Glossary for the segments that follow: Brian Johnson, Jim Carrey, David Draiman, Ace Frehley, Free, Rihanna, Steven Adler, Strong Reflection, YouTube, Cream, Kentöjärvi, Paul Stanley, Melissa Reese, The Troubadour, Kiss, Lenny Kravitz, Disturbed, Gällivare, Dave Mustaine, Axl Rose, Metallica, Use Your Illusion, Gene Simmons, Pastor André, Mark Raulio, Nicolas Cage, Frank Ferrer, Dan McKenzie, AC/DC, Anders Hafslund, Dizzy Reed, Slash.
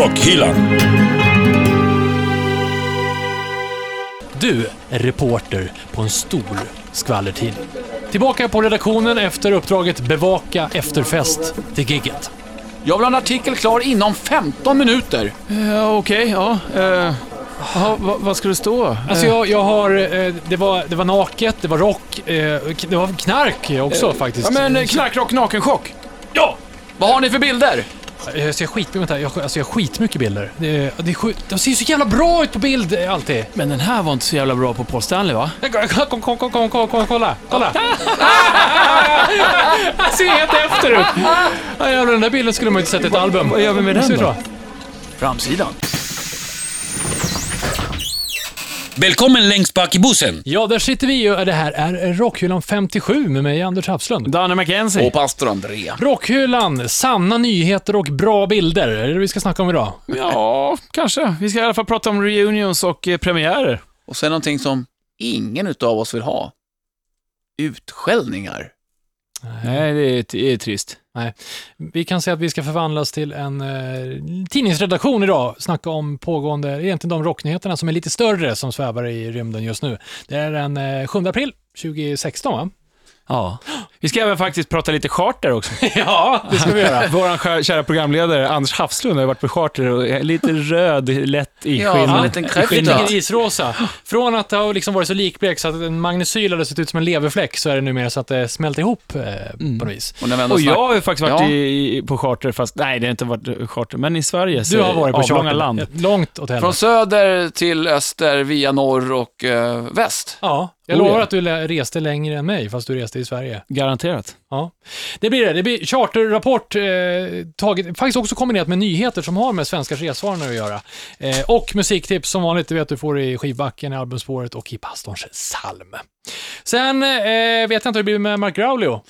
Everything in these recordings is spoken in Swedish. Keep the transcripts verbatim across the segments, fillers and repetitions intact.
Rockhyllan. Du är reporter på en stor skvallertidning. Tillbaka på redaktionen efter uppdraget bevaka efterfest till gigget. Jag vill ha en artikel klar inom femton minuter. Uh, Okej, okay, ja. Uh, aha, va, vad ska det stå? Alltså jag, jag har... Uh, det, var, det var naket, det var rock, uh, det var knark också uh, faktiskt. Ja, men knark, rock, naken, chock. Ja! Vad har ni för bilder? Jag ser skitmycket här. Jag, alltså jag skitmycket bilder. Det, det skit, de ser ju så jävla bra ut på bild alltid. Men den här var inte så jävla bra på Paul Stanley, va? Kom, kom, kom, kom, kom, kolla. Kolla. Jag ser helt efter ut. Ja, den där bilden skulle man inte sätta ett album. Vad gör vi med den då? Framsidan. Välkommen längst bak i bussen. Ja, där sitter vi ju. Det här är Rockhyllan femtiosju med mig, Anders Hafslund, Dan McKenzie och Pastor André. Rockhyllan, sanna nyheter och bra bilder. Är det, det vi ska snacka om idag? Ja, kanske. Vi ska i alla fall prata om reunions och eh, premiärer. Och sen någonting som ingen utav oss vill ha. Utskällningar. Nej, det är, det är trist. Nej. Vi kan säga att vi ska förvandlas till en eh, tidningsredaktion idag. Snacka om pågående, egentligen de rocknyheterna som är lite större som svävar i rymden just nu. Det är den eh, sjunde april tjugo sexton, va? Ja. Vi ska även faktiskt prata lite charter också. Ja, det ska vi göra. Vår kära programledare Anders Hafslund har varit på charter och är lite röd, lätt i skinn. Ja, en liten kräftig isrosa. Från att det har liksom varit så likblek så att en magnesyl hade sett ut som en leverfläck, så är det numera så att det smälter ihop eh, mm. på något vis. Och, och snack... jag har ju faktiskt varit ja. i, i, på charter, fast nej, det har inte varit charter, men i Sverige. Du har varit på charter. Land. Långt åt henne. Från söder till öster, via norr och eh, väst. Ja. Jag lovar att du reste längre än mig, fast du reste i Sverige. Garanterat. Ja. Det blir det. Det blir charterrapport eh, taget, faktiskt också kombinerat med nyheter som har med svenskars resvanor att göra. Eh, och musiktips som vanligt, du vet, du får i skivbacken, i albumspåret och i pastorns psalm. Sen eh, vet jag inte hur det blir med Mark Raulio.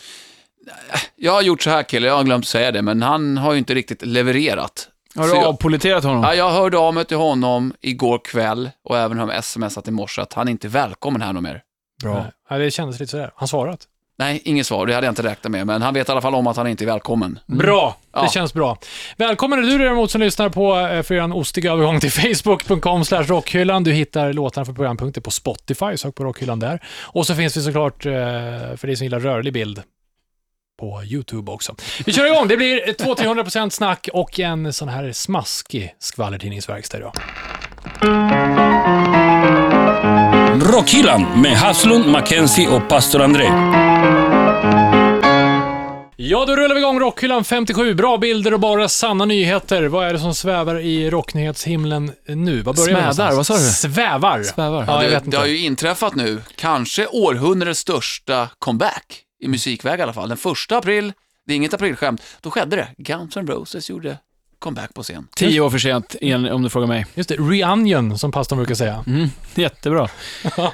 Jag har gjort så här, kille, jag har glömt säga det, men han har ju inte riktigt levererat. Har du avpoliterat honom? Ja, jag hörde av mig till honom igår kväll och även har smsat i morse att han inte är välkommen här någon mer. Bra. Ja, det kändes lite sådär. Han svarat? Nej, ingen svar. Det hade jag inte räknat med. Men han vet i alla fall om att han inte är välkommen. Mm. Bra. Ja. Det känns bra. Välkommen är du däremot som lyssnar på för en ostig övergång till facebook.com slash rockhyllan. Du hittar låtarna för programpunkter på Spotify. Sök på Rockhyllan där. Och så finns vi såklart, för dig som gillar rörlig bild, på YouTube också. Vi kör igång. Det blir två till hundra procent snack och en sån här smaskig skvallertidningsverkstad idag. Rockhyllan med Hafslund, McKenzie och Pastor André. Ja, då rullar vi igång Rockhyllan femtiosju. Bra bilder och bara sanna nyheter. Vad är det som svävar i rocknyhetshimlen nu? Vad börjar Smädar, med vad sa du? Svävar. Svävar. Ja, det, jag vet inte. Det har ju inträffat nu kanske århundradets största comeback i musikväg i alla fall. Den första april, det är inget aprilskämt, då skedde det. Guns N' Roses gjorde comeback på scen. Tio år för sent, om du frågar mig. Just det, reunion som pastorn brukar säga. Mm, jättebra. uh,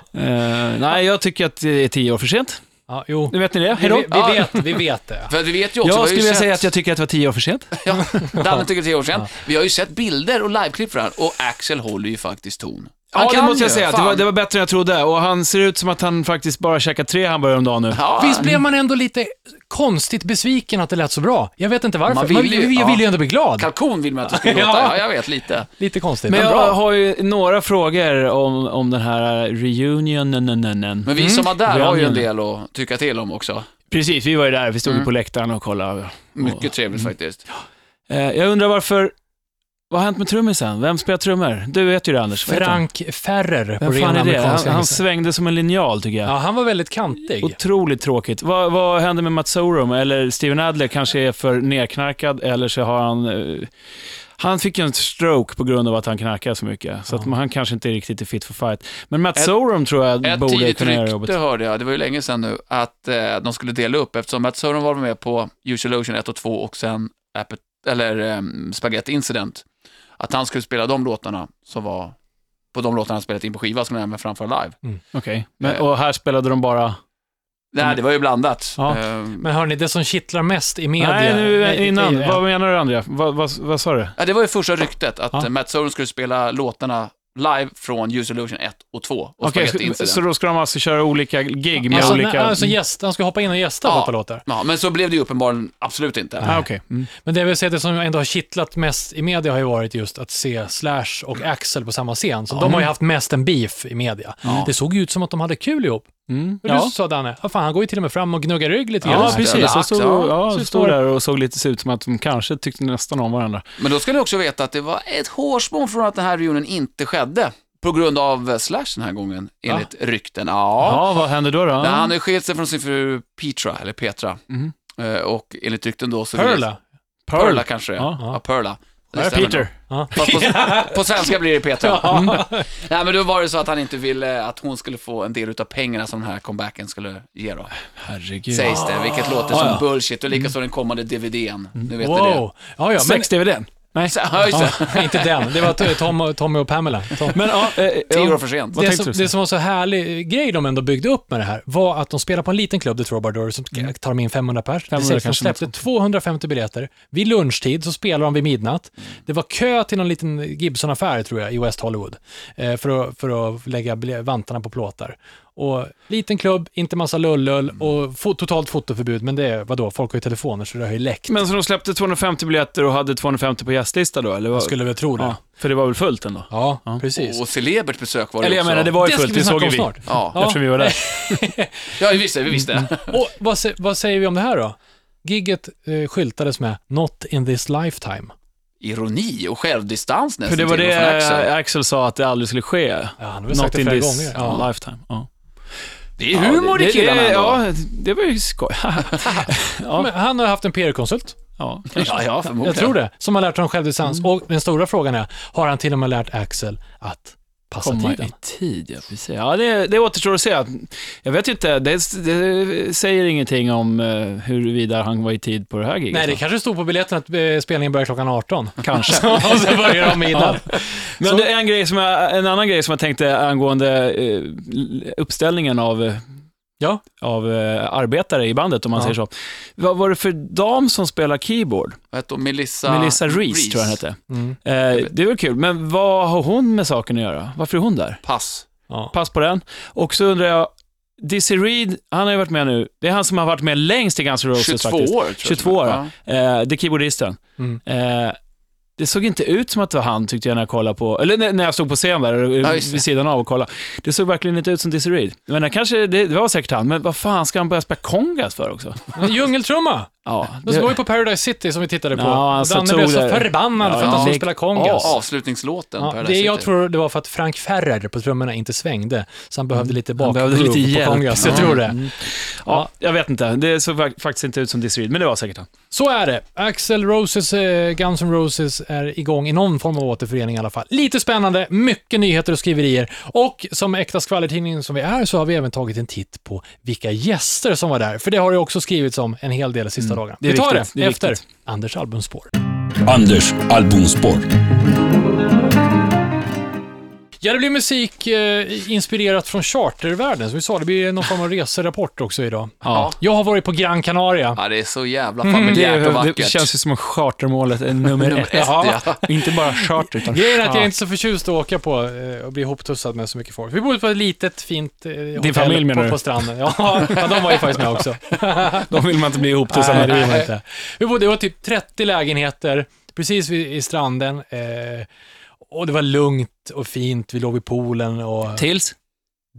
nej, jag tycker att det är tio år för sent. Ja, jo. Nu vet ni det. Vi, vi, vi, vet, vi vet det. För vi vet ju också, jag skulle vilja sett... säga att jag tycker att det var tio år för sent. Ja, Danne tycker tio år för sent. Ja. Vi har ju sett bilder och liveklipp för det här, och Axl håller ju faktiskt ton. Han ja, det måste jag säga. Det var, det var bättre än jag trodde. Och han ser ut som att han faktiskt bara käkar tre hamburgare om dagen nu. Ja. Visst blev man ändå lite konstigt besviken att det lät så bra. Jag vet inte varför. Man vill ju, man, jag ja. vill ju ändå bli glad. Kalkon vill man att det skulle låta. Ja, jag vet, lite. Lite konstigt. Men, men jag bra. har ju några frågor om, om den här reunionen. Men vi som var där mm. har ju en del att tycka till om också. Precis, vi var ju där. Vi stod mm. på läktaren och kollade. Och, mycket trevligt mm. faktiskt. Jag undrar varför... Vad har hänt med trummisen? Vem spelar trummor? Du vet ju det, Anders. Frank Ferrer på ren amerikanska. Han, han svängde som en linjal, tycker jag. Ja, han var väldigt kantig. Otroligt tråkigt. Vad, vad hände med Matt Sorum? Eller Steven Adler kanske är för nerknarkad, eller så har han... Uh, han fick ju en stroke på grund av att han knarkade så mycket. Så att man, han kanske inte är riktigt är fit för fight. Men Matt ett, Sorum tror jag borde kunna göra jobbet. Det hörde jag, det var ju länge sedan nu, att eh, de skulle dela upp, eftersom Matt Sorum var med på Use Your Illusion ett och två och sen Apex, eller eh, Spaghetti Incident. Att han skulle spela de låtarna som var på de låtarna han spelat in på skiva som han även framför live. Mm. Okej. Okay. Och här spelade de bara... Nej, det var ju blandat. Ja. Um... Men hörni, det som kittlar mest i media... Nej, nu, innan. Vad menar du, Andrea? Vad, vad, vad sa du? Ja, det var ju första ryktet att ja. Matt Sorum skulle spela låtarna live från Use Illusion ett och två. Okej, okay, så, så då ska de alltså köra olika gig med alltså, olika... Nej, alltså gäst, de ska hoppa in och gästa ja, på låtar. Ja, men så blev det ju uppenbarligen absolut inte. Ah, okay. Mm. Men det vill säga, det som ändå har kittlat mest i media har ju varit just att se Slash och Axl på samma scen. Så mm. de har ju haft mest en beef i media. Mm. Det såg ju ut som att de hade kul ihop. Mm. Ja. Du sa Danne, ah, fan, han går ju till och med fram och gnuggar rygg lite grann. Ja, precis. Så, så, ja, så stod där och såg lite ut som att de kanske tyckte nästan om varandra. Men då ska ni också veta att det var ett hårspån från att den här reunionen inte skedde. På grund av Slash den här gången, enligt ja. rykten. Ja. ja, vad hände då då? När han är skilt sig från sin fru Petra, eller Petra. Mm. Och enligt rykten då så... Perla? Perla, Perla kanske. Ja, ja. ja Perla. Peter. Ja. Fast på, på svenska blir det Peter. Ja. Mm. Nej, men då var det så att han inte ville att hon skulle få en del av pengarna som den här comebacken skulle ge då. Herregud. Sägs det, vilket låter ah, som ja. bullshit. Och likaså den kommande D V D-en. Nu vet wow. det. Ja, ja, sex men... D V D-en. Nej, ja, inte den. Det var Tom, Tommy och Pamela. Tom. Men, ja, eh, tio år för sent. Det, som, det som var så härlig grej de ändå byggde upp med det här var att de spelade på en liten klubb, The Troubadour, som tar de in femhundra pers. De släppte tvåhundrafemtio biljetter. Vid lunchtid så spelade de vid midnatt. Det var kö till någon liten Gibson-affär, tror jag, i West Hollywood för att, för att lägga vantarna på plåtar. Och liten klubb, inte massa lullull och fo- totalt fotoförbud, men det är, vadå, folk har ju telefoner så det har ju läckt. Men så de släppte tvåhundrafemtio biljetter och hade tvåhundrafemtio på gästlista då, eller vad? Jag skulle väl tro det. Ja. För det var väl fullt ändå? Ja, ja. Precis. Och celebert besök var det eller, också. Eller jag menar, det var ju det fullt, det såg vi. Ja. Ja. Eftersom vi var där. Ja, vi visste, vi visste. Mm. Och vad, vad säger vi om det här då? Gigget eh, skyltades med Not in this lifetime. Ironi och självdistans nästan. För det var det Axl. Axl sa att det aldrig skulle ske. Ja, han har sagt det flera gånger. Ja. Lifetime, ja. Det är humor i killarna ändå. Ja, det var ju skoj. Ja. Men han har haft en P R-konsult. Ja, ja, ja, förmodligen. Jag tror det. Som har lärt honom självdistans. Mm. Och den stora frågan är, har han till och med lärt Axl att passa komma tiden? I tid, ja, precis. Ja, det, det återstår att se. Jag vet inte, det, det säger ingenting om uh, huruvida han var i tid på det här giget. Nej, det kanske stod på biljetten att uh, spelningen börjar klockan arton. Kanske. Och så börjar de innan. Ja. Men så. Det är en, grej som jag, en annan grej som jag tänkte angående uh, uppställningen av... Uh, Ja, av eh, arbetare i bandet om man ja. säger så. Vad var det för dam som spelar keyboard? Heter Melissa Melissa Reese, Reese tror jag hette. Mm. Eh, det var kul, men vad har hon med saken att göra? Varför är hon där? Pass. Ja. Pass på den. Och så undrar jag, Dizzy Reed, han har ju varit med nu. Det är han som har varit med längst i Guns N' Roses faktiskt. tjugotvå år. tjugotvå år. Ja. Eh, det är keyboardisten. Mm. Eh, Det såg inte ut som att det var han, tyckte jag när jag kollade på... Eller när jag stod på scen där, ja, vid sidan av och kollade. Det såg verkligen inte ut som Dizzy Reed. Men det, kanske, det, det var säkert han. Men vad fan ska han börja spela kongas för också? Djungeltrumma! Ja, det... De var ju på Paradise City som vi tittade på. Ja, alltså, Danne blev så det... förbannad ja, för att han skulle spela kongas. Ja, avslutningslåten. Ja, det jag tror det var för att Frank Ferrer på trummorna inte svängde. Så han behövde lite bakgrund på kongas, jag tror det. Mm. Ja, jag vet inte. Det såg faktiskt inte ut som Dizzy Reed, men det var säkert han. Så är det. Axl Roses, eh, Guns N' Roses är igång i någon form av återförening i alla fall. Lite spännande, mycket nyheter och skriverier. Och som äkta skvallertidning som vi är så har vi även tagit en titt på vilka gäster som var där. För det har ju också skrivits om en hel del sista mm. dagarna. Vi tar viktigt, det, det efter viktigt. Anders albumspår. Anders albumspår. Ja, det blir musik eh, inspirerat från chartervärlden. Som vi sa, det blir någon form av reserapport också idag. Ja. Jag har varit på Gran Canaria. Ja, det är så jävla familjärt mm. och vackert. Det, det känns ju som att chartermålet är nummer ett. Ja. Ja. Inte bara charter. Utan grejen är att jag är inte så förtjust att åka på eh, och bli ihoptussad med så mycket folk. Vi bodde på ett litet, fint eh, hotell. Din familj menar på, på stranden. Ja, men de var ju faktiskt med också. De vill man inte bli ihoptussad med. Nej, det inte. Vi bodde, det var typ trettio lägenheter precis vid, i stranden. Eh, Och det var lugnt och fint. Vi låg vid poolen och... Tills?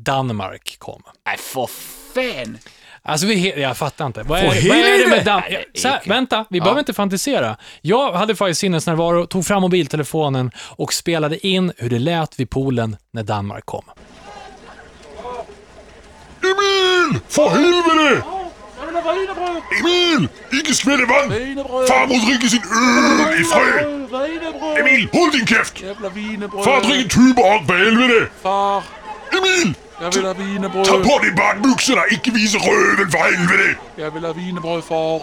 Danmark kom. Nej, för fan! Alltså, vi, jag fattar inte. Vad är, det? Vad är det med Danmark? Vänta, vi ja. behöver inte fantisera. Jag hade faktiskt sinnesnärvaro, tog fram mobiltelefonen och spelade in hur det lät vid poolen när Danmark kom. Emil! För helvete! Emil! Ikke smitte vand! Far må drikke sin øl i fred! Emil, hold din kæft! Far drikke en type op, hvad helvede! Emil! Tag på de bakbukser, der ikke viser røven, for helvede! Jeg vil have vinerbrød, far.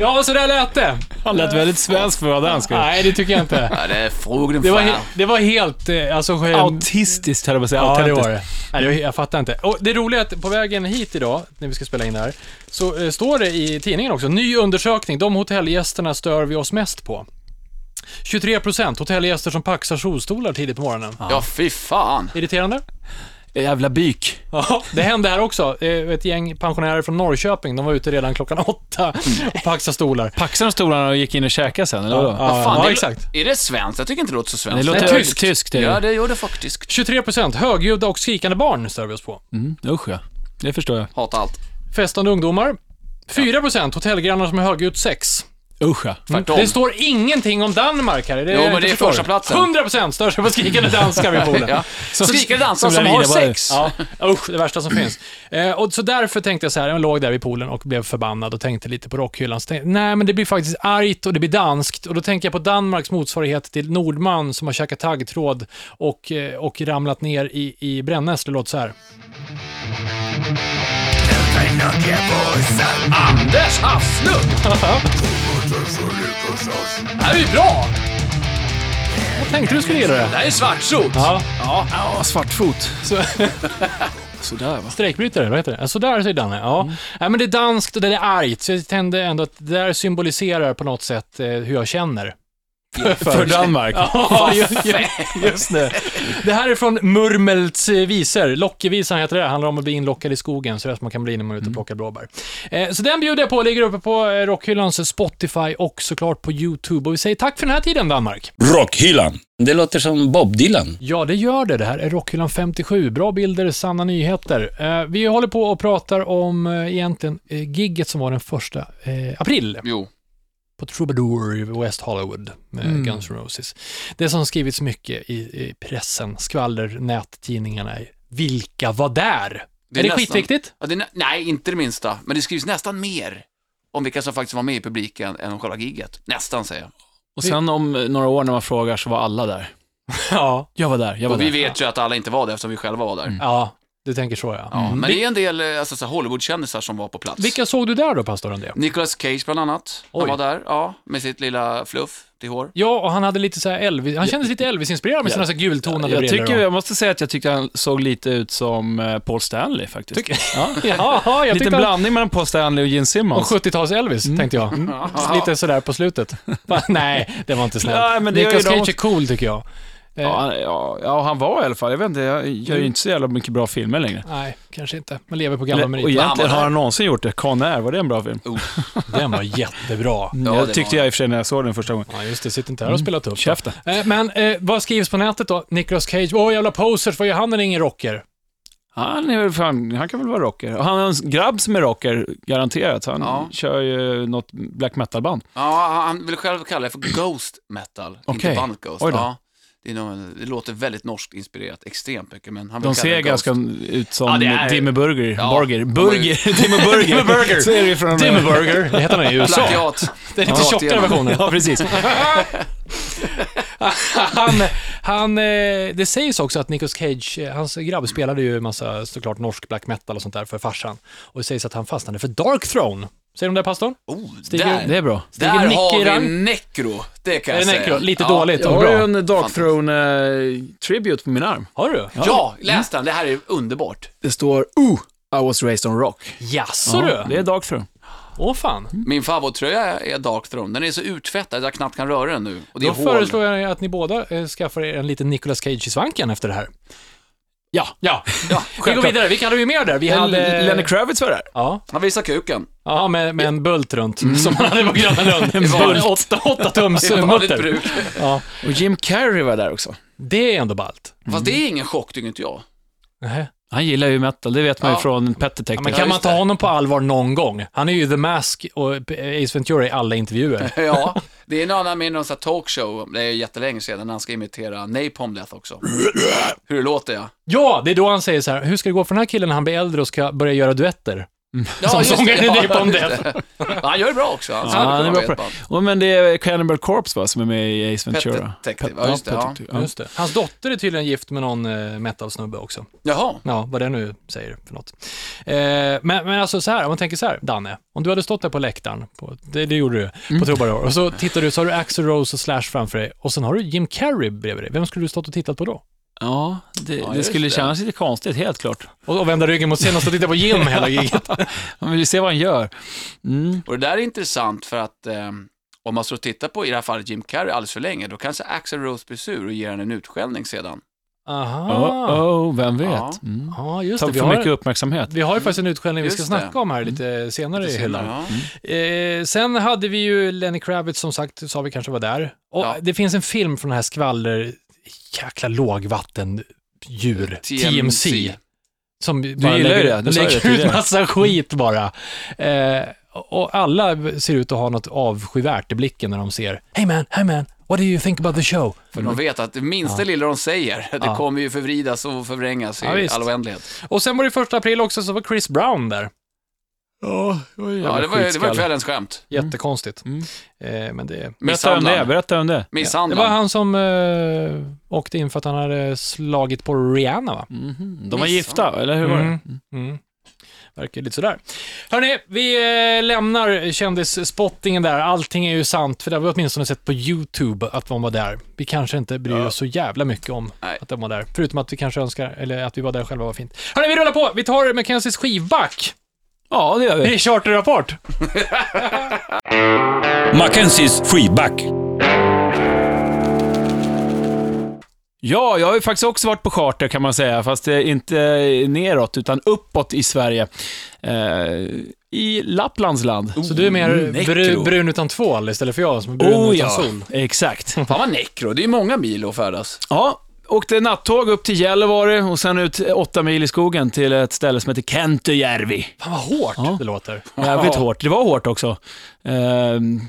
Ja, så där lät det. Han lät väldigt svensk för vad han skulle. Nej, det tycker jag inte. Ja, det, är det, var he- det var helt... Alltså, autistiskt, hade jag bara säga. Ja, det var det. Nej, jag fattar inte. Och det roliga är att på vägen hit idag, när vi ska spela in det här, så eh, står det i tidningen också. Ny undersökning. De hotellgästerna stör vi oss mest på. tjugotre procent hotellgäster som paxar solstolar tidigt på morgonen. Ja, ja fy fan. Irriterande. Jävla byk. Ja, det hände här också. Ett gäng pensionärer från Norrköping, de var ute redan klockan åtta och paxade stolar. Paxade stolarna och gick in och käkade sen, eller? Ja, ja, ja, fan, ja, det är, exakt. Är det svenskt? Jag tycker inte det låter så svenskt. Det låter tyskt. Tysk, ja, det gjorde faktiskt. tjugotre procent högljudda och skrikande barn stör vi oss på. Mm, usch ja. Det förstår jag. Hatar allt. Festande ungdomar. fyra procent hotellgrannar som är högljudd sex. Usha, mm. Det står ingenting om Danmark här. Det är, jo, men det är första platsen. hundra procent största på skrikande danskar vid Polen. Ja. Så skrikande danskar som, som har sex. Ja. Usch, det värsta som finns. Eh, och så därför tänkte jag så här, jag låg där vid Polen och blev förbannad och tänkte lite på Rockhyllan. Tänkte, nej, men det blir faktiskt argt och det blir danskt. Och då tänker jag på Danmarks motsvarighet till Nordman som har käkat taggtråd och, och ramlat ner i, i Brännäs. Det låter så här. Anders Hafslund. Det här är ju bra. Vad tänkte du skulle gilla det? Det här är Svartfot. Ja, ja. ja Svartfot. Så. Sådär, va? Strejkbrytare, vad heter det? Sådär, säger Danne. Ja. Mm. ja, men det är danskt och det är argt. Så jag tände ändå att det där symboliserar på något sätt eh, hur jag känner. För, för Danmark. Ja, just, just det. Det här är från Murmels viser. Lockevisan heter det. Det handlar om att bli inlockad i skogen, så det som man kan bli när man är ute och plockar blåbär. Eh, så den bjuder jag på. Ligger uppe på Rockhyllans Spotify och såklart på YouTube. Och vi säger tack för den här tiden, Danmark. Rockhyllan. Det låter som Bob Dylan. Ja, det gör det. Det här är Rockhyllan femtiosju. Bra bilder, sanna nyheter. Eh, vi håller på och pratar om eh, egentligen eh, gigget som var den första eh, april. Jo. På Troubadour i West Hollywood med mm. Guns N' Roses. Det som skrivits mycket i, i pressen, skvaller, nättidningarna. Vilka var där? Det är, är det nästan skitviktigt? Ja, det är, nej, inte det minsta. Men det skrivs nästan mer om vilka som faktiskt var med i publiken än om själva gigget. Nästan, säger jag. Och sen om några år när man frågar så var alla där. Ja. Jag var där. Jag var Och där. Vi vet ju att alla inte var där eftersom vi själva var där. Mm. Ja. Du tänker så, ja. ja mm. Men det är en del alltså, Hollywood-kändisar som var på plats. Vilka såg du där då, Pastor André? Nicolas Cage bland annat. Oj. Han var där, ja, med sitt lilla fluff till hår. Ja, och han hade lite så här Elvis. Han kändes lite Elvis-inspirerad med ja. sina så gultonade briller. Jag tycker, jag måste säga att jag tyckte han såg lite ut som Paul Stanley faktiskt. Tycker ja. ja, jag lite han... blandning mellan Paul Stanley och Gene Simmons. Och sjuttio-tals Elvis, mm. tänkte jag. Mm. Lite sådär på slutet. Nej, det var inte snällt. Nicolas Cage är cool, tycker jag. Ja, ja, ja, han var i alla fall. Jag vet inte, jag gör ju inte så jävla mycket bra filmer längre. Nej, kanske inte. Man lever på gamla meriter. Och egentligen har han någonsin gjort det. Con Air, var det en bra film? Oh, den var jättebra. Ja, jag tyckte var... jag i och för sig när jag såg den första gången. Ja, just det. Sitter inte här och spelar upp. Mm. Käften. Eh, men eh, vad skrivs på nätet då? Nicolas Cage. Åh, oh, jävla posers. Vad gör han? Är ingen rocker? Han, är väl fan, han kan väl vara rocker. Han är en grabb som är rocker, garanterat. Han ja. kör ju något black metal-band. Ja, han vill själv kalla det för ghost metal. Okay. Inte band ghost. Ja. Det, någon, det låter väldigt norskt inspirerat, extremt mycket, men han de ser ganska ut som ja, Dimmy Burger, ja. Burger, Burger, Dimmy Burger, Burger. Så är det från Dimmy Burger. Det heter han i U S A. Plagiat. Det är lite tjockare versionen. Ja, precis. han, han, det sägs också att Nicolas Cage, hans grabb spelade ju en massa såklart norsk black metal och sånt där för farsan. Och det sägs att han fastnade för Darkthrone. Ser du där, pastorn? Oh, där. Det är bra. Stiger där har vi Necro. Det kan jag säga. Lite ja, dåligt. Jag har ju en Darkthrone-tribute på min arm. Har du? Ja, ja läs den. Det här är underbart. Det står, oh, I was raised on rock. Jaså ja, du? Det är Darkthrone. Åh fan. Min favorittröja är Darkthrone. Den är så urtvättad att jag knappt kan röra den nu. Och det då är föreslår jag att ni båda skaffar er en liten Nicolas Cage i svanken efter det här. Ja, ja, ja. Vi går vidare, vi kan ju mer där. Vi hade Lenny Kravitz var där. Ja. Han visade kuken. Ja, med, med en bult runt mm. som han hade på Gröna Lund. En bult åtta tums mutter. Ja. Och Jim Carrey var där också. Det är ändå ballt. Mm. Fast det är ingen chock, tycker inte jag. Nej. Han gillar ju metal, det vet man ju ja. från Pettetek. Ja, men kan man ta honom på allvar någon gång? Han är ju The Mask och Ace Ventura i alla intervjuer. Ja, det är någon annan med någon sån här talkshow, det är jättelänge sedan han ska imitera Napalm Death också. Hur låter jag? Ja, det är då han säger så här, hur ska det gå för den här killen när han blir äldre och ska börja göra duetter? Mm. Ja, som sångaren ja, i Napalm Death. Han gör det bra också. Han ja, han är bra bra. Ja, men det är Cannibal Corpse va, som är med i Ace Ventura. Pet- ja, just det, ja. Ja, just det. Hans dotter är tydligen gift med någon eh, metalsnubbe också. Jaha. Ja, vad det nu säger för något. Eh, men, men alltså så här, om man tänker så här, Danne, om du hade stått där på läktaren, på, det, det gjorde du, mm. på Troubadour, och så tittar du, så har du Axl Rose och Slash framför dig, och sen har du Jim Carrey bredvid dig. Vem skulle du stått och tittat på då? Ja, det, ja, det skulle det. kännas lite konstigt, helt klart. Och, och vända ryggen mot scenen och titta på Jim hela giget. Man vill ju se vad han gör. Mm. Och det där är intressant för att eh, Om man så tittar på i det här fallet Jim Carrey alldeles för länge, då kanske Axl Rose blir sur och ger henne en utskällning sedan. Aha. Oh, oh, vem vet. Ja. Mm. Ja, just det. Vi för har, mycket uppmärksamhet. Vi har ju faktiskt en utskällning just vi ska det. snacka om här lite mm. senare i hela. Ja. Mm. Eh, sen hade vi ju Lenny Kravitz, som sagt, sa vi kanske var där. Och ja. det finns en film från den här skvaller jäkla lågvattendjur T M C. T M C. Som du bara lägger, det. lägger ut det. massa skit bara. Eh, och alla ser ut att ha något avskyvärt i blicken när de ser Hey man, hey man, what do you think about the show? För de vet att det minsta ja. lilla de säger, det ja. kommer ju förvridas och förvrängas i ja, all oändlighet. Och sen var det första april också, så var Chris Brown där. Oh, oh, ja, det var, det var kvällens skämt. Jättekonstigt. Mm. Eh, men det... Berätta om det, berätta om det. Ja. Det var han som eh, åkte in för att han hade slagit på Rihanna, va? Mm-hmm. De var gifta, eller hur var mm. det? Mm. Verkar lite sådär. Hörrni, vi eh, lämnar kändisspottingen där. Allting är ju sant, för det har vi åtminstone sett på YouTube att de var där. Vi kanske inte bryr ja. oss så jävla mycket om Nej. att de var där. Förutom att vi kanske önskar, eller att vi var där själva var fint. Hörrni, vi rullar på. Vi tar McKenzies skivback. Ja, det gör vi. Det är charterrapport. McKenzies freeback. Ja, jag har ju faktiskt också varit på charter, kan man säga. Fast inte neråt, utan uppåt i Sverige. Eh, I Lapplandsland. Oh, så du är mer br- brun utan tvål istället för jag som är brun oh, utan ja. sol. Exakt. Fan vad nekro, det är många mil att färdas. Ja. Åkte nattåg upp till Gällivare och sen ut åtta mil i skogen till ett ställe som heter Kentöjärvi. Fan vad hårt ja. det låter. Jävligt hårt. Det var hårt också. Ehm,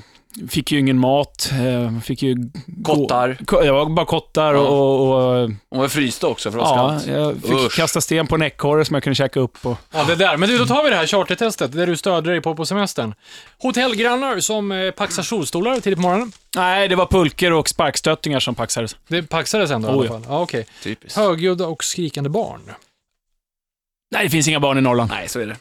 fick ju ingen mat. Ehm, fick ju kottar. Gå- jag var bara kottar och... Och, och, och var frysta också för oss ja, kallt. Jag fick Usch. kasta sten på en ekorre som jag kunde käka upp. Och... Ja, det där. Men du, då tar vi det här chartertestet där du stödde dig på på semestern. Hotellgrannar som paxar solstolar tidigt på morgonen. Nej, det var pulker och sparkstöttingar som paxades. Det paxades ändå oh, i alla fall. Ja, ah, okej. Okay. Högljudda och skrikande barn. Nej, det finns inga barn i Norrland. Nej, så är det.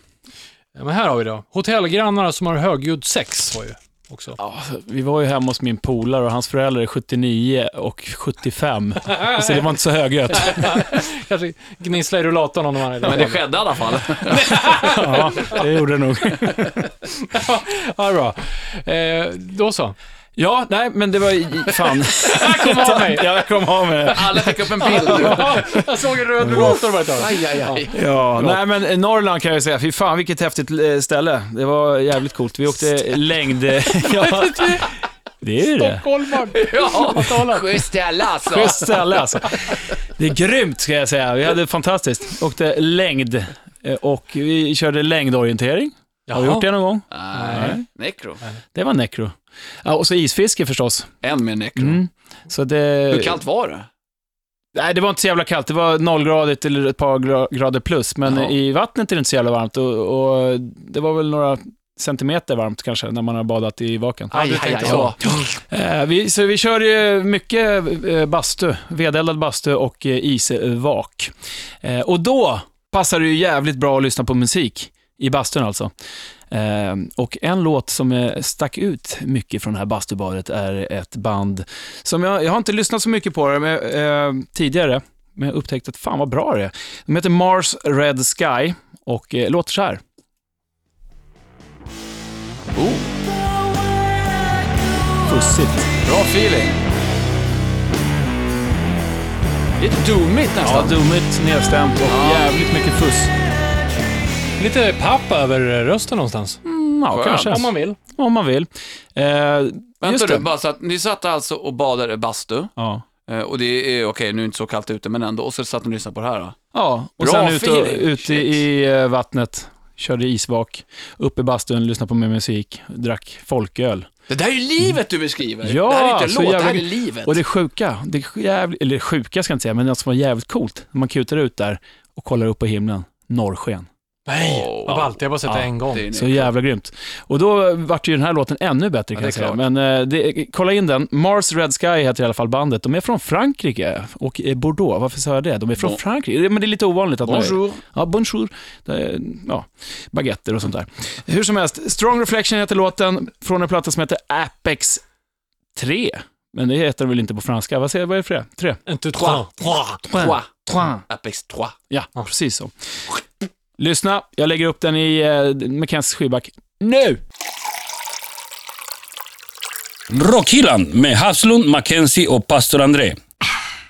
Ja, men här har vi då. Hotellgrannar som har högljudd sex var ju också. Ja, vi var ju hemma hos min polare och hans föräldrar är sjuttionio och sjuttiofem. Så det var inte så högljutt. Kanske gnissla i rullatorn om de här. Men det skedde i alla fall. Ja, det gjorde det nog. Ja, bra. Eh, då så. Ja, nej, men det var ju... Fan. Jag kom av mig. Jag kom av mig. Alla fick upp en bild. Jag såg en röd rullator bara ett tag. Aj, aj, aj. Ja, nej, men Norrland kan jag säga. Fy fan, vilket häftigt ställe. Det var jävligt coolt. Vi åkte längd... Ja. Det är det. Stockholmar. Ja, schysst ställe alltså. Schysst ställe alltså. Det är grymt, ska jag säga. Vi hade det fantastiskt. Åkte längd och vi körde längdorientering. Jaha. Har vi gjort det någon gång? Nej. nej. Nekro. Det var nekro. Ja, och så isfiske förstås. Än med nekro. Mm. Så det... Hur kallt var det? Nej, det var inte så jävla kallt. Det var nollgradigt eller ett par grader plus. Men Jaha. i vattnet är det inte så jävla varmt. Och, och det var väl några centimeter varmt kanske när man har badat i vaken. Aj, aj, aj, så. Ja. Vi, så vi kör ju mycket bastu. Vedeldad bastu och isvak. Och då passar det ju jävligt bra att lyssna på musik. I bastun alltså. Eh, och en låt som stack ut mycket från det här bastubadet är ett band som jag, jag har inte lyssnat så mycket på det med, eh, tidigare, men jag upptäckte att fan vad bra det är. De heter Mars Red Sky och eh, låter så här. Oh. Fussigt. Bra feeling. Lite domigt nästan. Ja, domigt, nedstämt och ja. jävligt mycket fuss. Lite papp över rösten någonstans. Mm, ja, kanske. Om man vill. Om man vill. Eh, Vänta du, bara så att ni satt alltså och badade bastu. Ja. Eh, och det är okej, okay, nu är inte så kallt ute, men ändå. Och så satt ni och lyssnade på det här då. Ja, och bra sen ut och, ute i vattnet. Körde isvak. Upp i bastun, lyssnade på mer musik. Drack folköl. Det där är ju livet du beskriver. Ja, det här är inte en låt, jävligt, det här är livet. Och det är sjuka. Det är jävligt, eller sjuka ska jag inte säga, men det som var jävligt coolt. Man kutar ut där och kollar upp på himlen. Norrsken. Nej, oh, vad ballt, jag har bara sett ja, det en gång. Det så jävla grymt. Och då vart ju den här låten ännu bättre, kan ja, jag säga. Men eh, det, kolla in den. Mars Red Sky heter i alla fall bandet. De är från Frankrike och Bordeaux. Varför sa jag det? De är från bon. Frankrike. Men det är lite ovanligt att bonjour. Man ja, bonjour. Är, ja, baguetter och sånt där. Hur som helst, Strong Reflection heter låten från en platta som heter Apex tre. Men det heter väl inte på franska. Vad säger, vad är det för det? tre. Inte tre. tre. Apex tre. Ja, precis så. Lyssna, jag lägger upp den i eh, McKenzies skivback nu! Rockhyllan med Hafslund, McKenzie och Pastor André.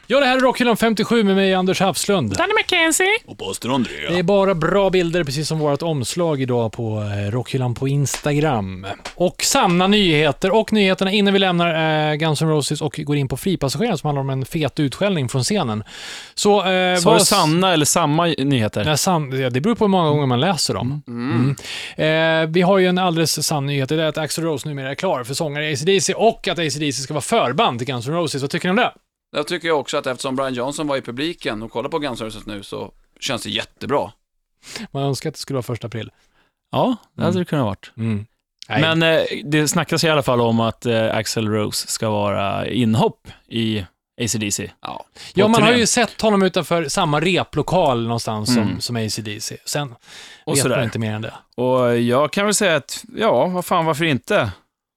Ja, det här är Rockhyllan femtiosju med mig, Anders Hafslund, Dan McKenzie och Pastor André. Det är bara bra bilder, precis som vårt omslag idag på Rockhyllan på Instagram. Och sanna nyheter. Och nyheterna innan vi lämnar eh, Guns N' Roses och går in på Fripassageraren, som handlar om en fet utskällning från scenen. Så, eh, så var det sanna eller samma nyheter? Nej, san- ja, det beror på hur många gånger man läser dem. Mm. Mm. Eh, vi har ju en alldeles sann nyhet. Det är att Axl Rose numera är klar för sångare i A C D C och att A C D C ska vara förband till Guns N' Roses. Vad tycker ni om det? Jag tycker jag också att eftersom Brian Johnson var i publiken och kollar på Guns N' Roses nu, så känns det jättebra. Man önskar att det skulle vara första april. Ja, det hade mm. det kunnat varit. Mm. Men eh, det snackas i alla fall om att eh, Axl Rose ska vara inhopp i A C D C. Ja, ja, man har ju sett honom utanför samma replokal någonstans mm. som, som A C D C. Sen och vet man inte mer än det. Och jag kan väl säga att, ja, vad fan, varför inte?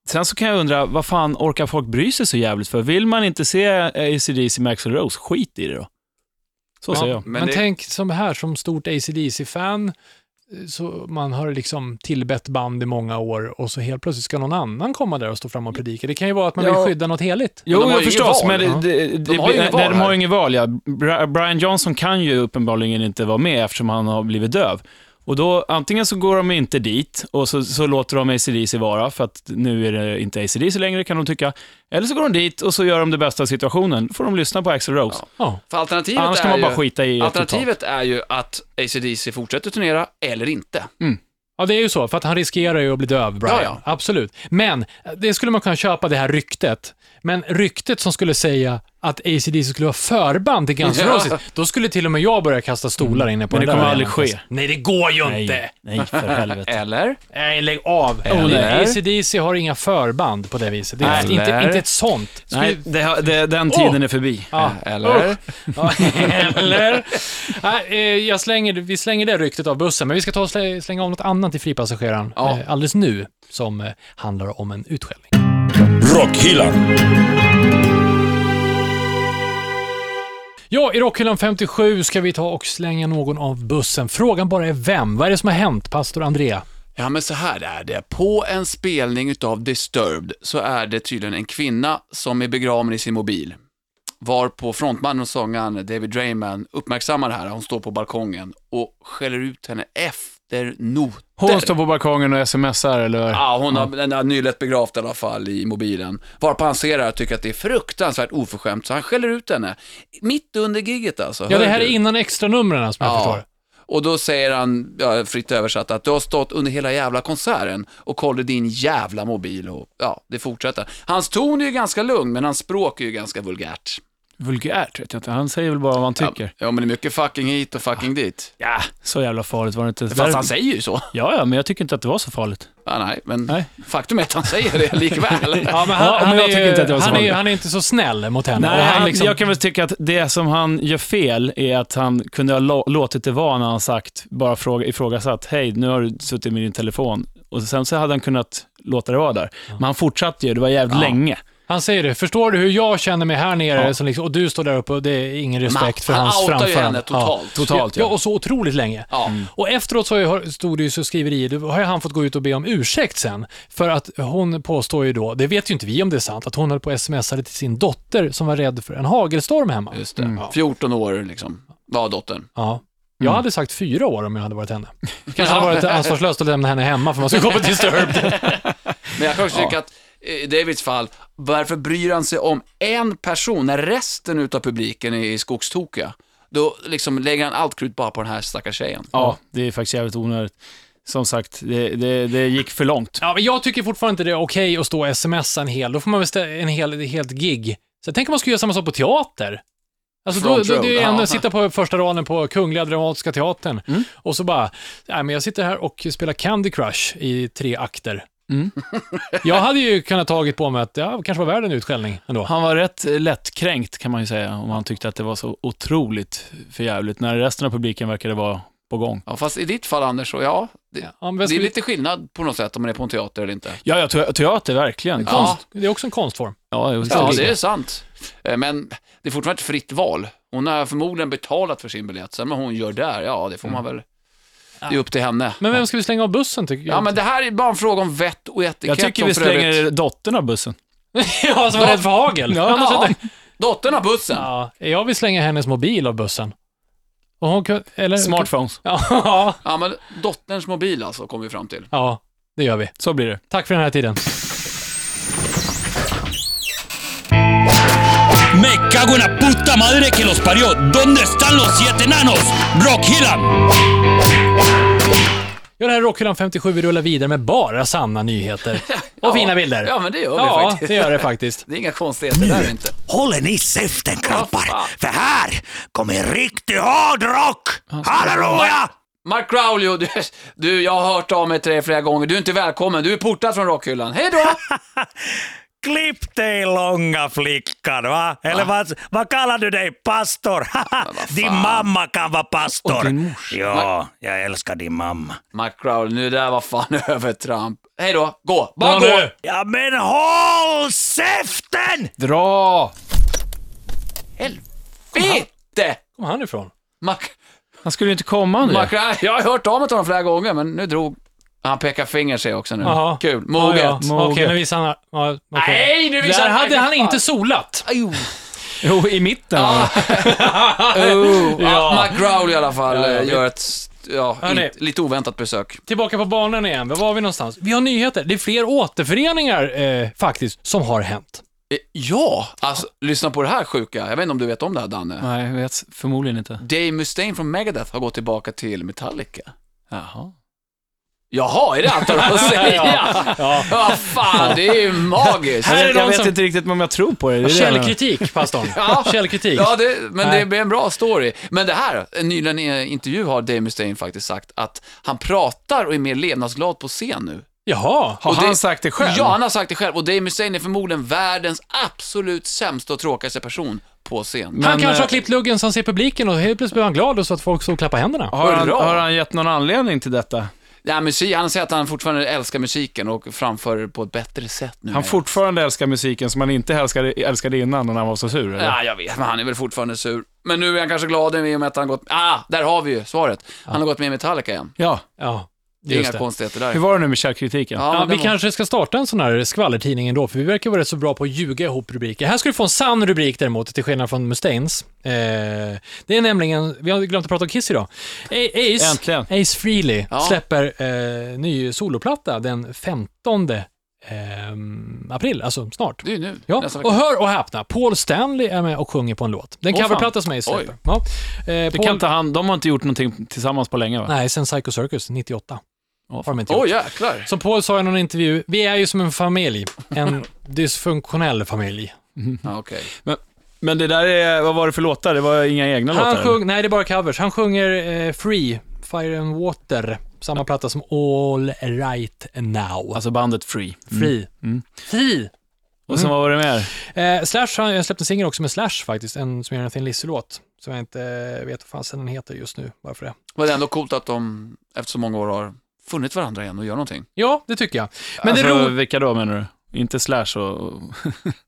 Sen så kan jag undra, vad fan orkar folk bry sig så jävligt för? Vill man inte se A C D C med Axl Rose, skit i det då. Så ja, säger jag. Men, men det... tänk som här, som stort A C D C-fan, så man har liksom tillbett band i många år, och så helt plötsligt ska någon annan komma där och stå fram och predika. Det kan ju vara att man ja. vill skydda något heligt. Jo, de har jag förstås, val, men det, det, det, de har ju, nej, de har ingen val. Ja. Brian Johnson kan ju uppenbarligen inte vara med eftersom han har blivit döv. Och då, antingen så går de inte dit och så, så låter de A C D C vara, för att nu är det inte A C D C längre, kan de tycka. Eller så går de dit och så gör de det bästa av situationen. Får de lyssna på Axl Rose. Ja. Oh. För alternativet, annars kan man bara ju, skita i alternativet är ju att A C D C fortsätter turnera eller inte. Mm. Ja, det är ju så, för att han riskerar ju att bli döv, Brian. Ja, ja. Absolut. Men det skulle man kunna köpa, det här ryktet. Men ryktet som skulle säga att A C D C skulle vara förband till Guns N' Roses, då skulle till och med jag börja kasta stolar inne på. Men det kommer aldrig ske. Nej, det går ju nej, inte. Nej, för helvete. Eller? Nej, lägg av. Eller? A C D C har inga förband på det viset. Det är inte, inte ett sånt. Skulle... Nej, det, det, den tiden oh. är förbi. Ja. Eller? Oh. Ja, eller? Nej, jag slänger, vi slänger det ryktet av bussen, men vi ska ta och slänga om något annat i Fripassageraren ja. alldeles nu, som handlar om en utskällning. Rockhyllan. Ja, i Rockhyllan femtiosju ska vi ta och slänga någon av bussen. Frågan bara är vem. Vad är det som har hänt, Pastor André? Ja, men så här är det. På en spelning utav Disturbed så är det tydligen en kvinna som är begraven i sin mobil. Varpå frontmannen och sångaren David Draiman uppmärksammar det här. Hon står på balkongen och skäller ut henne efter noter. Hon står på balkongen och smsar, eller? Ja, hon har, den har nyligt begravt i alla fall i mobilen. Varpå han ser det här och tycker att det är fruktansvärt oförskämt, så han skäller ut henne. Mitt under gigget alltså. Ja, det här är innan extra numren som ja. jag förstår. Och då säger han, ja, fritt översatt, att du har stått under hela jävla konserten och kollat din jävla mobil. Och ja, det fortsätter. Hans ton är ju ganska lugn, men hans språk är ju ganska vulgärt. Vulgärt, vet jag inte. Han säger väl bara vad han tycker. Ja, ja, men det är mycket fucking hit och fucking ja. dit. Ja, så jävla farligt var det inte. Fast han säger ju så. Ja, ja, men jag tycker inte att det var så farligt. Ja, nej, men nej. faktum är att han säger det likväl. Ja, men han, ja, han, men jag är, tycker inte att det var så han, är, han är inte så snäll mot henne. Nej, han, liksom... jag kan väl tycka att det som han gör fel är att han kunde ha låtit det vara när han sagt, bara fråga, ifrågasatt, hej, nu har du suttit med din telefon. Och sen så hade han kunnat låta det vara där. Ja. Men han fortsatte ju, det var jävligt ja. länge. Han säger det, förstår du hur jag känner mig här nere ja. som liksom, och du står där uppe och det är ingen respekt för hans framförande. Han outar totalt. Ja, totalt ja. ja, och så otroligt länge. Ja. Mm. Och efteråt så har jag, stod det ju så skriveri, då har han fått gå ut och be om ursäkt sen. För att hon påstår ju då, det vet ju inte vi om det är sant, att hon höll på och smsade till sin dotter som var rädd för en hagelstorm hemma. Just det, mm. ja. fjorton år liksom, var dottern. Ja. Mm. Jag hade sagt fyra år om jag hade varit henne. Kanske ja. hade varit ansvarslöst att lämna henne hemma för man skulle gå på Disturbed. Men jag kan också ja. tycka att i Davids fall, varför bryr han sig om en person när resten utav publiken är i skogstokiga? Då liksom lägger han allt krut bara på den här stackars tjejen. Ja, det är faktiskt jävligt onödigt. Som sagt, det, det, det gick för långt. Ja, men jag tycker fortfarande inte det är okej att stå och smsa en hel. Då får man väl stä- en hel, helt gig. Så jag tänker man ska göra samma sak på teater. Alltså då, då, det är ändå att sitta på första raden på Kungliga Dramatiska Teatern. Mm. Och så bara, nej, men jag sitter här och spelar Candy Crush i tre akter. Mm. Jag hade ju kunnat tagit på mig att jag kanske var värd en utskällning ändå. Han var rätt lättkränkt, kan man ju säga, om han tyckte att det var så otroligt förjävligt när resten av publiken verkade vara på gång. Ja, fast i ditt fall, Anders, så ja, det, ja, det är vi... lite skillnad på något sätt om man är på en teater eller inte. Ja, ja, te- teater verkligen. Det är, konst, ja. det är också en konstform. Ja, det är, ja, det är sant. Men det är fortfarande ett fritt val. Hon har förmodligen betalat för sin biljett. Sen vad hon gör där, ja, det får man väl. Det är upp till henne. Men vem ska vi slänga av bussen, tycker jag? Ja, men det här är bara en fråga om vett och etikett. Jag tycker vi slänger dottern av bussen. Ja, som var rädd för hagel. Ja, ja. Dottern av bussen. Ja, jag vill slänga hennes mobil av bussen. Och hon kunde, eller, smartphones. Ja. Ja, men dotterns mobil alltså kommer vi fram till. Ja, det gör vi. Så blir det. Tack för den här tiden. Me cago en la puta madre que los parió. ¿Dónde están los siete enanos? Rockhyllan. Ja, det här är Rockhyllan femtiosju. Vi rullar vidare med bara sanna nyheter. Och ja, fina bilder. Ja, men det gör vi ja, faktiskt. Ja, det gör det faktiskt. Det är inga konstigheter nu, där inte. Håller ni säften, kroppar. Ja, för här kommer riktig hardrock. Halleluja! Mark Raulio, du, du, jag har hört av mig till dig flera gånger. Du är inte välkommen. Du är portad från Rockhyllan. Hej då! Klipp dig, långa flickan, va? Eller va? Vad, vad kallar du dig? Pastor? Din mamma kan vara pastor. Ja, jag älskar din mamma. McCrawl, nu där var fan övertramp. Hej då, gå, bara gå. Ja, men håll säften! Dra! Helvete! Kom han ifrån? Mac... Han skulle ju inte komma nu. Mac... Jag har hört av mig till honom flera gånger, men nu drog... Han pekar finger sig också nu. Aha. Kul, moget. Ah, ja. Okej, okay, nu visar han... Ah, okay. Nej, nu visar där han... hade han inte solat. Aj, jo, i mitten. Ah. oh, ja. Mark Rowley i alla fall ja, gör ett ja, it, lite oväntat besök. Tillbaka på banan igen. Var var vi någonstans? Vi har nyheter. Det är fler återföreningar eh, faktiskt som har hänt. Ja, alltså, lyssna på det här sjuka. Jag vet inte om du vet om det här, Danne. Nej, jag vet förmodligen inte. Dave Mustaine från Megadeth har gått tillbaka till Metallica. Jaha. Jaha, är det allt att säga? Ja, ja. Ja, fan, det är ju magiskt. Här är jag vet som... inte riktigt om jag tror på det. Det källkritik, pastorn. Ja. Källkritik. Ja, det, men nej, det är en bra story. Men det här, en nyligen intervju har Dave Mustaine faktiskt sagt att han pratar och är mer levnadsglad på scen nu. Jaha, har och han det, sagt det själv? Ja, han har sagt det själv. Och Dave Mustaine är förmodligen världens absolut sämsta och tråkigaste person på scen. Men, han kanske har klippt luggen som ser publiken och helt plötsligt blev han glad och så att folk såg klappa händerna. Har han, har han gett någon anledning till detta? Ja, musik, han säger att han fortfarande älskar musiken och framför det på ett bättre sätt nu. Han fortfarande älskar musiken som han inte älskade, älskade innan när han var så sur, eller? Ja, jag vet, men han är väl fortfarande sur. Men nu är han kanske glad i och med att han gått... Ah, där har vi ju svaret. Han ja. har gått med Metallica igen. Ja, ja. Det är inga det. konstigheter där. Hur var det nu med källkritiken? Ja, ja, vi var... kanske ska starta en sån här skvallertidning ändå, för vi verkar vara rätt så bra på att ljuga ihop rubriker. Här ska du få en sann rubrik däremot, till skillnad från Mustaines. Eh, det är nämligen, vi har glömt att prata om Kiss idag. Ace, Äntligen. Ace Frehley ja. släpper eh, ny soloplatta den femtonde eh, april, alltså snart. Det är nu. Ja. Och hör och häpna, Paul Stanley är med och sjunger på en låt. Den oh, coverplatta som Ace släpper. Ja. Eh, det Paul... kan inte han, de har inte gjort någonting tillsammans på länge, va? Nej, sen Psycho Circus, nittioåtta. Åh oh, jäklar. Som Paul sa i någon intervju, vi är ju som en familj. En dysfunktionell familj. Mm. Ah, okay. men, men det där är, vad var det för låtar? Det var inga egna han låtar sjung, nej, det är bara covers. Han sjunger eh, Free, Fire and Water. Samma platta som All Right Now. Alltså bandet Free. Free, mm. Mm. Free. Och sen mm. vad var det mer? Eh, Slash, jag släppte en singel också med Slash faktiskt. En som gör en Lisselåt som jag inte eh, vet vad fan sen den heter just nu. Varför det? Var det ändå coolt att de efter så många år har funnit varandra igen och gör någonting. Ja, det tycker jag. Men alltså, det ro- vilka då menar du? Inte Slash och...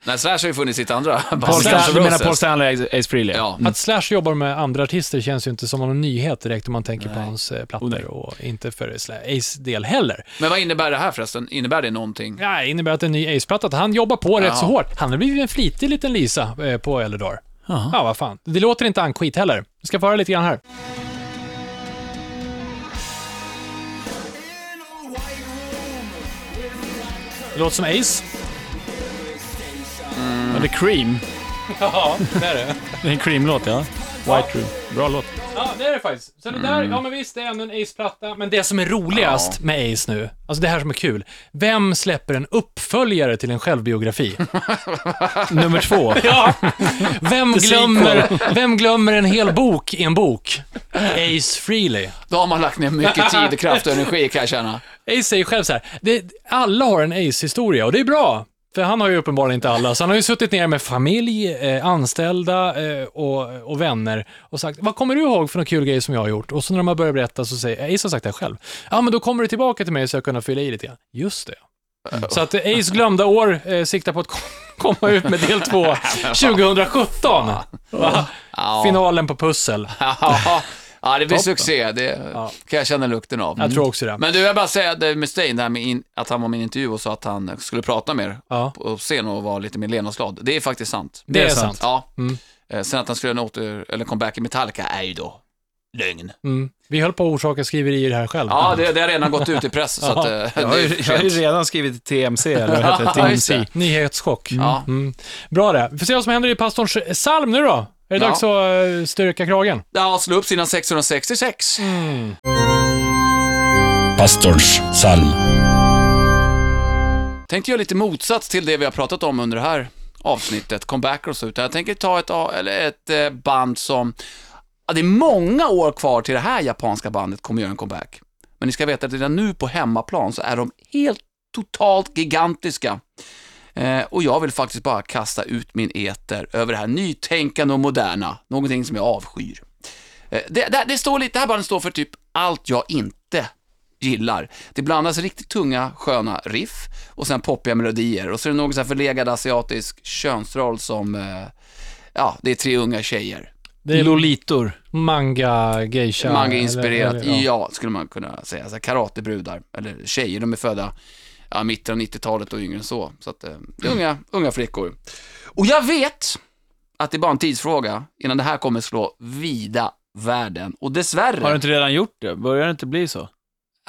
Nej, Slash har ju funnit sitt andra. Paul Slash, du menar Paul Stanley och Ace Frehley. Ja. Mm. Att Slash jobbar med andra artister känns ju inte som någon nyhet direkt om man tänker nej. på hans plattor oh, och inte för Ace del heller. Men vad innebär det här förresten? Innebär det någonting? Nej, ja, innebär att en ny Ace-platta att han jobbar på rätt så hårt. Han har blivit en flitig liten Lisa på Eldor. Ja, vad fan. Det låter inte an skit heller. Vi ska få höra lite grann här. Det låter som Ace. Mm. Ja, det är Cream. Ja, det är det. Det är en Cream-låt, ja. White Cream. Bra låt. Ja, det är det faktiskt. Så det där, mm. ja men visst, det är ännu en Ace-platta. Men det som är roligast ja. med Ace nu, alltså det här som är kul. Vem släpper en uppföljare till en självbiografi? Nummer två. Ja. Vem glömmer, vem glömmer en hel bok i en bok? Ace Frehley. Då har man lagt ner mycket tid, kraft och energi, kan jag känna. Ace säger själv så här, det, alla har en Ace-historia och det är bra. För han har ju uppenbarligen inte alla. Så han har ju suttit ner med familj, eh, anställda eh, och, och vänner och sagt, vad kommer du ihåg för några kul grejer som jag har gjort? Och så när de har börjat berätta så säger Ace har sagt det själv. Ja, ah, men då kommer du tillbaka till mig så jag kan fylla i lite grann. Just det. Mm. Så att Ace glömda år eh, siktar på att kom, komma ut med del två tjugosjutton. Va? Finalen på pussel. Ja, det blir toppen. Succé, det ja. Kan jag känna lukten av. Jag mm. tror också det. Men du, jag bara säga det med Stein, det här med in, att han var med i intervju och sa att han skulle prata mer ja. På scen och vara lite mer lenaslad. Det är faktiskt sant. Det, det är sant. sant. Ja. Mm. Sen att han skulle åter, eller comeback i Metallica är ju då lögn. Mm. Vi höll på att orsaka skriverier här själv. Ja, det, det har redan gått ut i press. Så att, ja, jag, har ju, jag har ju redan skrivit T M C, eller vad heter T M C. Nyhetschock. Mm. Ja. Mm. Bra det. Vi får se vad som händer i pastorns psalm nu då. Är det ja. Dags att styrka kragen? Ja, slå upp sidan sexhundrasextiosex. Mm. Pastorns psalm. Tänkte jag lite motsats till det vi har pratat om under det här avsnittet, comeback och så. Jag tänker ta ett, eller ett band som... Ja, det är många år kvar till det här japanska bandet kommer göra en comeback. Men ni ska veta att redan nu på hemmaplan så är de helt totalt gigantiska. Eh, och jag vill faktiskt bara kasta ut min eter över det här nytänkande och moderna. Någonting som jag avskyr. Eh, det, det, det, står lite, det här bandet står för typ allt jag inte gillar. Det blandas riktigt tunga, sköna riff och sen poppiga melodier. Och så är det någon så här förlegad asiatisk könsroll som... Eh, ja, det är tre unga tjejer. Det är lolitor, manga geisha, manga inspirerat. Eller, eller, ja. ja, skulle man kunna säga. Alltså karatebrudar eller tjejer, de är födda ja, mitten av nittiotalet och yngre än så. Så att eh, unga unga flickor. Och jag vet att det är bara en tidsfråga innan det här kommer slå vida världen, och dessvärre. Har du inte redan gjort det? Börjar det inte bli så?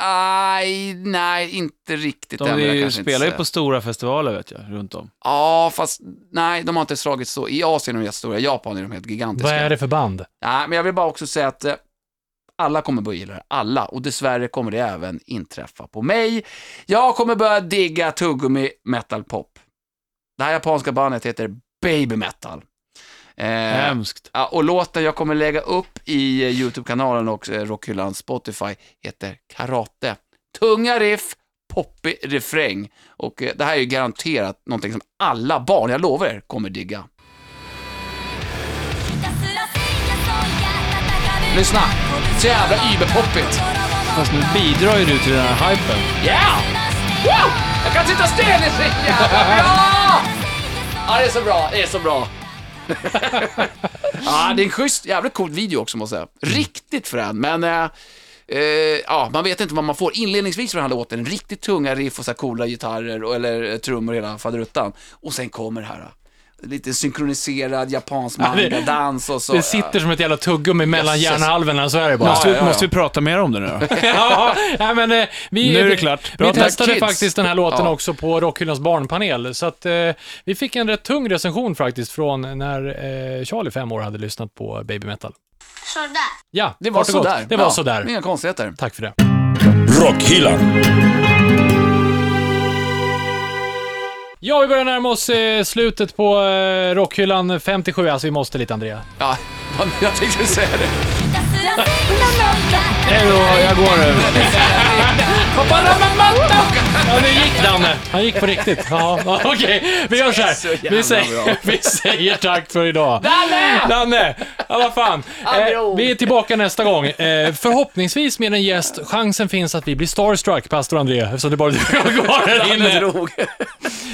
Aj, nej, inte riktigt. De ju spelar ju på stora festivaler, vet jag, runt om. Ja, fast nej, de har inte slagit så. I Asien är de jättestora, i Japan är de helt gigantiska. Vad är det för band? Nej, men jag vill bara också säga att eh, alla kommer börja gilla det, alla. Och dessvärre kommer det även inträffa på mig. Jag kommer börja digga tuggummi metal pop. Det här japanska bandet heter Baby Metal. Hemskt. Eh, och låten jag kommer lägga upp i YouTube-kanalen och eh, Rockhyllans Spotify heter Karate. Tunga riff, poppig refräng. Och eh, det här är ju garanterat någonting som alla barn, jag lovar er, kommer digga. Lyssna, så jävla yberpoppigt. Fast nu bidrar ju du till den här hypen. Ja! Yeah! Wow! Jag kan sitta stel i sig. Ja! Ja, det är så bra, det är så bra. Ja, det är en schysst, jävligt cool video också, måste jag säga. Riktigt frän, men eh, eh, ja, man vet inte vad man får. Inledningsvis för den här låten, riktigt tunga riff och så här coola gitarrer och, eller trummor hela faderuttan. Och sen kommer det här lite synkroniserad japansk manga-dans och så. Det sitter som ett jävla tuggummi mellan yes, hjärnhalvorna, så är det bara. Måste, ja, ja, ja. måste vi prata mer om det nu då? Ja, nej, men, eh, vi, nu är det klart. Bra, vi testade kids. faktiskt den här låten ja. också på Rockhyllans barnpanel. Så att eh, vi fick en rätt tung recension faktiskt från när eh, Charlie fem år hade lyssnat på Baby Metal. Sådär. Ja, det var sådär. Det var ja, sådär. Inga konstigheter. Tack för det. Rockhyllan. Ja, vi börjar närma oss eh, slutet på eh, Rockhyllan femtiosju. Alltså vi måste lite, Andrea. Ja, jag tänkte säga det. Nej då, jag går över. Ja, nu gick Danne. Han gick på riktigt. Ja, okej, okay. Vi gör så här. Vi säger, vi säger tack för idag. Danne! Danne! Ja, vad fan. Eh, vi är tillbaka nästa gång. Eh, förhoppningsvis med en gäst. Chansen finns att vi blir starstruck, Pastor André. Eftersom det bara du och går där inne.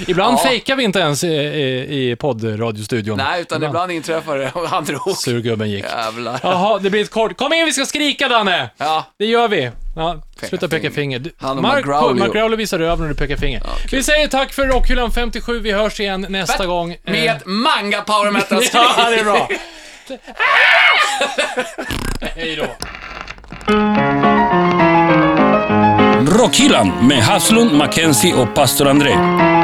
Ibland ja. fejkar vi inte ens i, i, i poddradiostudion. Nej, utan ibland, ibland inträffar det. Han drog. Surgubben gick. Jävlar. Jaha, det blir ett kort. Kom in, vi ska skrika, Danne! Ja. Det gör vi. Ja, sluta peka finger. finger. Mark Growley visar över när du pekar finger. Ja, okay. Vi säger tack för Rockhyllan femtiosju. Vi hörs igen nästa But, gång. Med eh. manga power metal. Ja, det är bra. Hej då. Rockhyllan med Hafslund, McKenzie och Pastor André.